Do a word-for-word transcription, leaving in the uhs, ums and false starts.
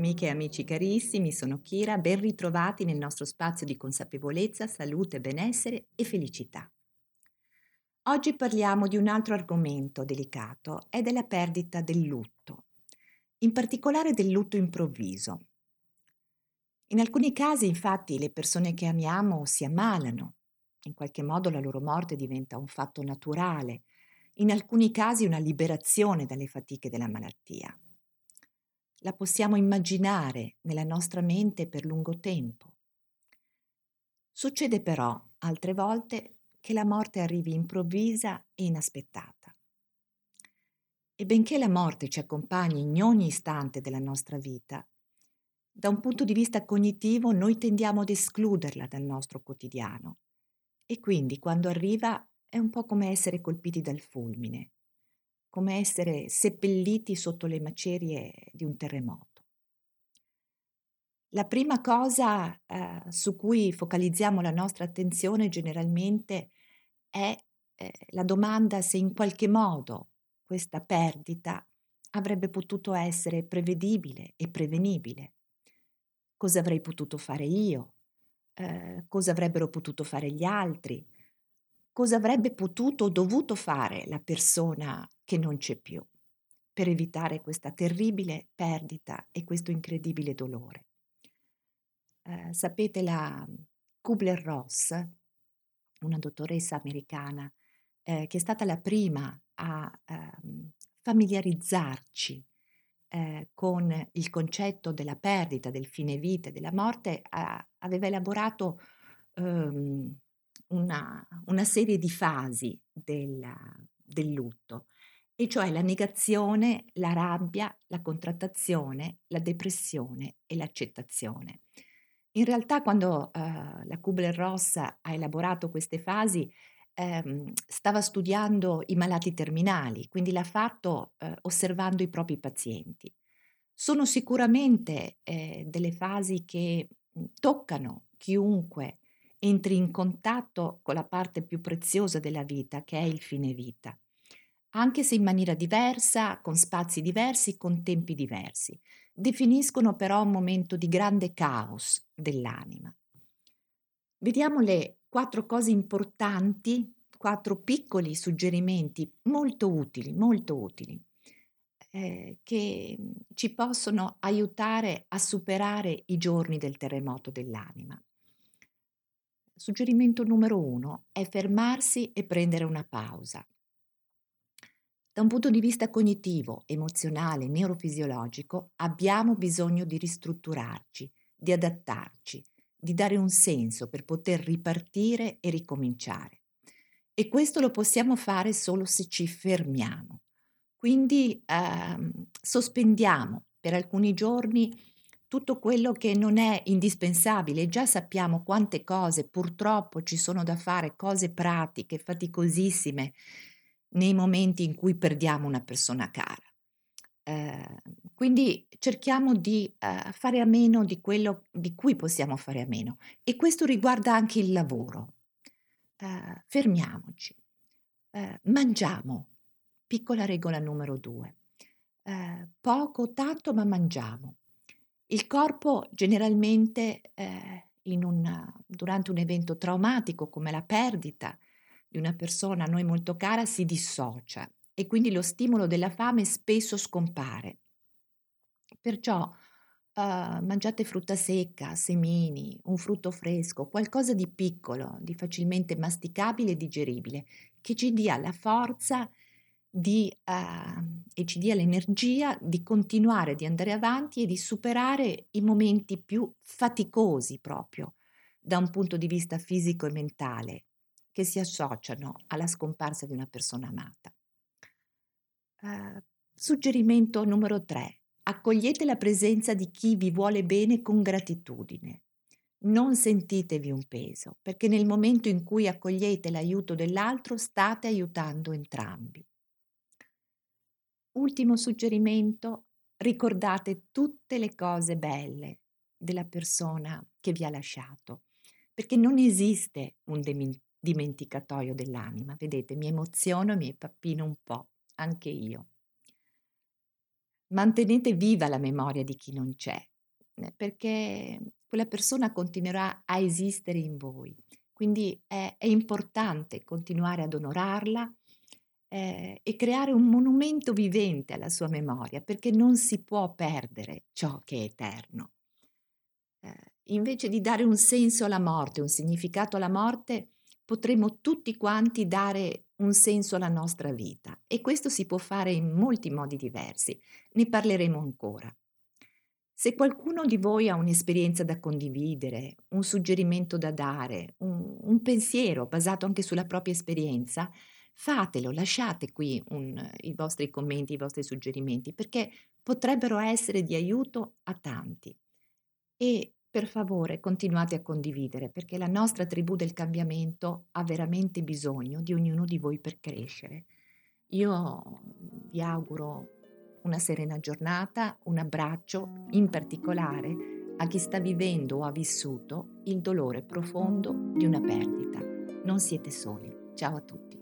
Amiche e amici carissimi, sono Kira, ben ritrovati nel nostro spazio di consapevolezza, salute, benessere e felicità. Oggi parliamo di un altro argomento delicato, è della perdita del lutto, in particolare del lutto improvviso. In alcuni casi, infatti, le persone che amiamo si ammalano, in qualche modo la loro morte diventa un fatto naturale, in alcuni casi una liberazione dalle fatiche della malattia. La possiamo immaginare nella nostra mente per lungo tempo. Succede però, altre volte, che la morte arrivi improvvisa e inaspettata. E benché la morte ci accompagni in ogni istante della nostra vita, da un punto di vista cognitivo noi tendiamo ad escluderla dal nostro quotidiano e quindi quando arriva è un po' come essere colpiti dal fulmine, come essere seppelliti sotto le macerie di un terremoto. La prima cosa eh, su cui focalizziamo la nostra attenzione generalmente è eh, la domanda se in qualche modo questa perdita avrebbe potuto essere prevedibile e prevenibile. Cosa avrei potuto fare io? Eh, cosa avrebbero potuto fare gli altri? Cosa avrebbe potuto o dovuto fare la persona che non c'è più per evitare questa terribile perdita e questo incredibile dolore? Eh, sapete, la Kubler-Ross, una dottoressa americana, eh, che è stata la prima a eh, familiarizzarci eh, con il concetto della perdita, del fine vita, della morte, a, aveva elaborato ehm, una, una serie di fasi del, del lutto, e cioè la negazione, la rabbia, la contrattazione, la depressione e l'accettazione. In realtà quando eh, la Kubler-Ross ha elaborato queste fasi ehm, stava studiando i malati terminali, quindi l'ha fatto eh, osservando i propri pazienti. Sono sicuramente eh, delle fasi che toccano chiunque entri in contatto con la parte più preziosa della vita, che è il fine vita, anche se in maniera diversa, con spazi diversi, con tempi diversi. Definiscono però un momento di grande caos dell'anima. Vediamo le quattro cose importanti, quattro piccoli suggerimenti molto utili, molto utili, eh, che ci possono aiutare a superare i giorni del terremoto dell'anima. Suggerimento numero uno è fermarsi e prendere una pausa. Da un punto di vista cognitivo, emozionale, neurofisiologico, abbiamo bisogno di ristrutturarci, di adattarci, di dare un senso per poter ripartire e ricominciare. E questo lo possiamo fare solo se ci fermiamo. Quindi ehm, sospendiamo per alcuni giorni tutto quello che non è indispensabile. Già sappiamo quante cose purtroppo ci sono da fare, cose pratiche, faticosissime, nei momenti in cui perdiamo una persona cara. Eh, quindi cerchiamo di eh, fare a meno di quello di cui possiamo fare a meno, e questo riguarda anche il lavoro. Eh, fermiamoci, eh, mangiamo, piccola regola numero due, eh, poco, tanto, ma mangiamo. Il corpo generalmente eh, in una, durante un evento traumatico come la perdita di una persona a noi molto cara si dissocia e quindi lo stimolo della fame spesso scompare. Perciò eh, mangiate frutta secca, semini, un frutto fresco, qualcosa di piccolo, di facilmente masticabile e digeribile, che ci dia la forza di, eh, e ci dia l'energia di continuare, di andare avanti e di superare i momenti più faticosi proprio da un punto di vista fisico e mentale, che si associano alla scomparsa di una persona amata. Uh, suggerimento numero tre. Accogliete la presenza di chi vi vuole bene con gratitudine. Non sentitevi un peso, perché nel momento in cui accogliete l'aiuto dell'altro state aiutando entrambi. Ultimo suggerimento. Ricordate tutte le cose belle della persona che vi ha lasciato, perché non esiste un dementore dimenticatoio dell'anima. Vedete, mi emoziono, mi impappino un po', anche io. Mantenete viva la memoria di chi non c'è, perché quella persona continuerà a esistere in voi. Quindi è, è importante continuare ad onorarla eh, e creare un monumento vivente alla sua memoria, perché non si può perdere ciò che è eterno. Eh, invece di dare un senso alla morte, un significato alla morte, potremo tutti quanti dare un senso alla nostra vita, e questo si può fare in molti modi diversi, ne parleremo ancora. Se qualcuno di voi ha un'esperienza da condividere, un suggerimento da dare, un, un pensiero basato anche sulla propria esperienza, fatelo, lasciate qui un, i vostri commenti, i vostri suggerimenti, perché potrebbero essere di aiuto a tanti. E per favore, continuate a condividere, perché la nostra tribù del cambiamento ha veramente bisogno di ognuno di voi per crescere. Io vi auguro una serena giornata, un abbraccio in particolare a chi sta vivendo o ha vissuto il dolore profondo di una perdita. Non siete soli. Ciao a tutti.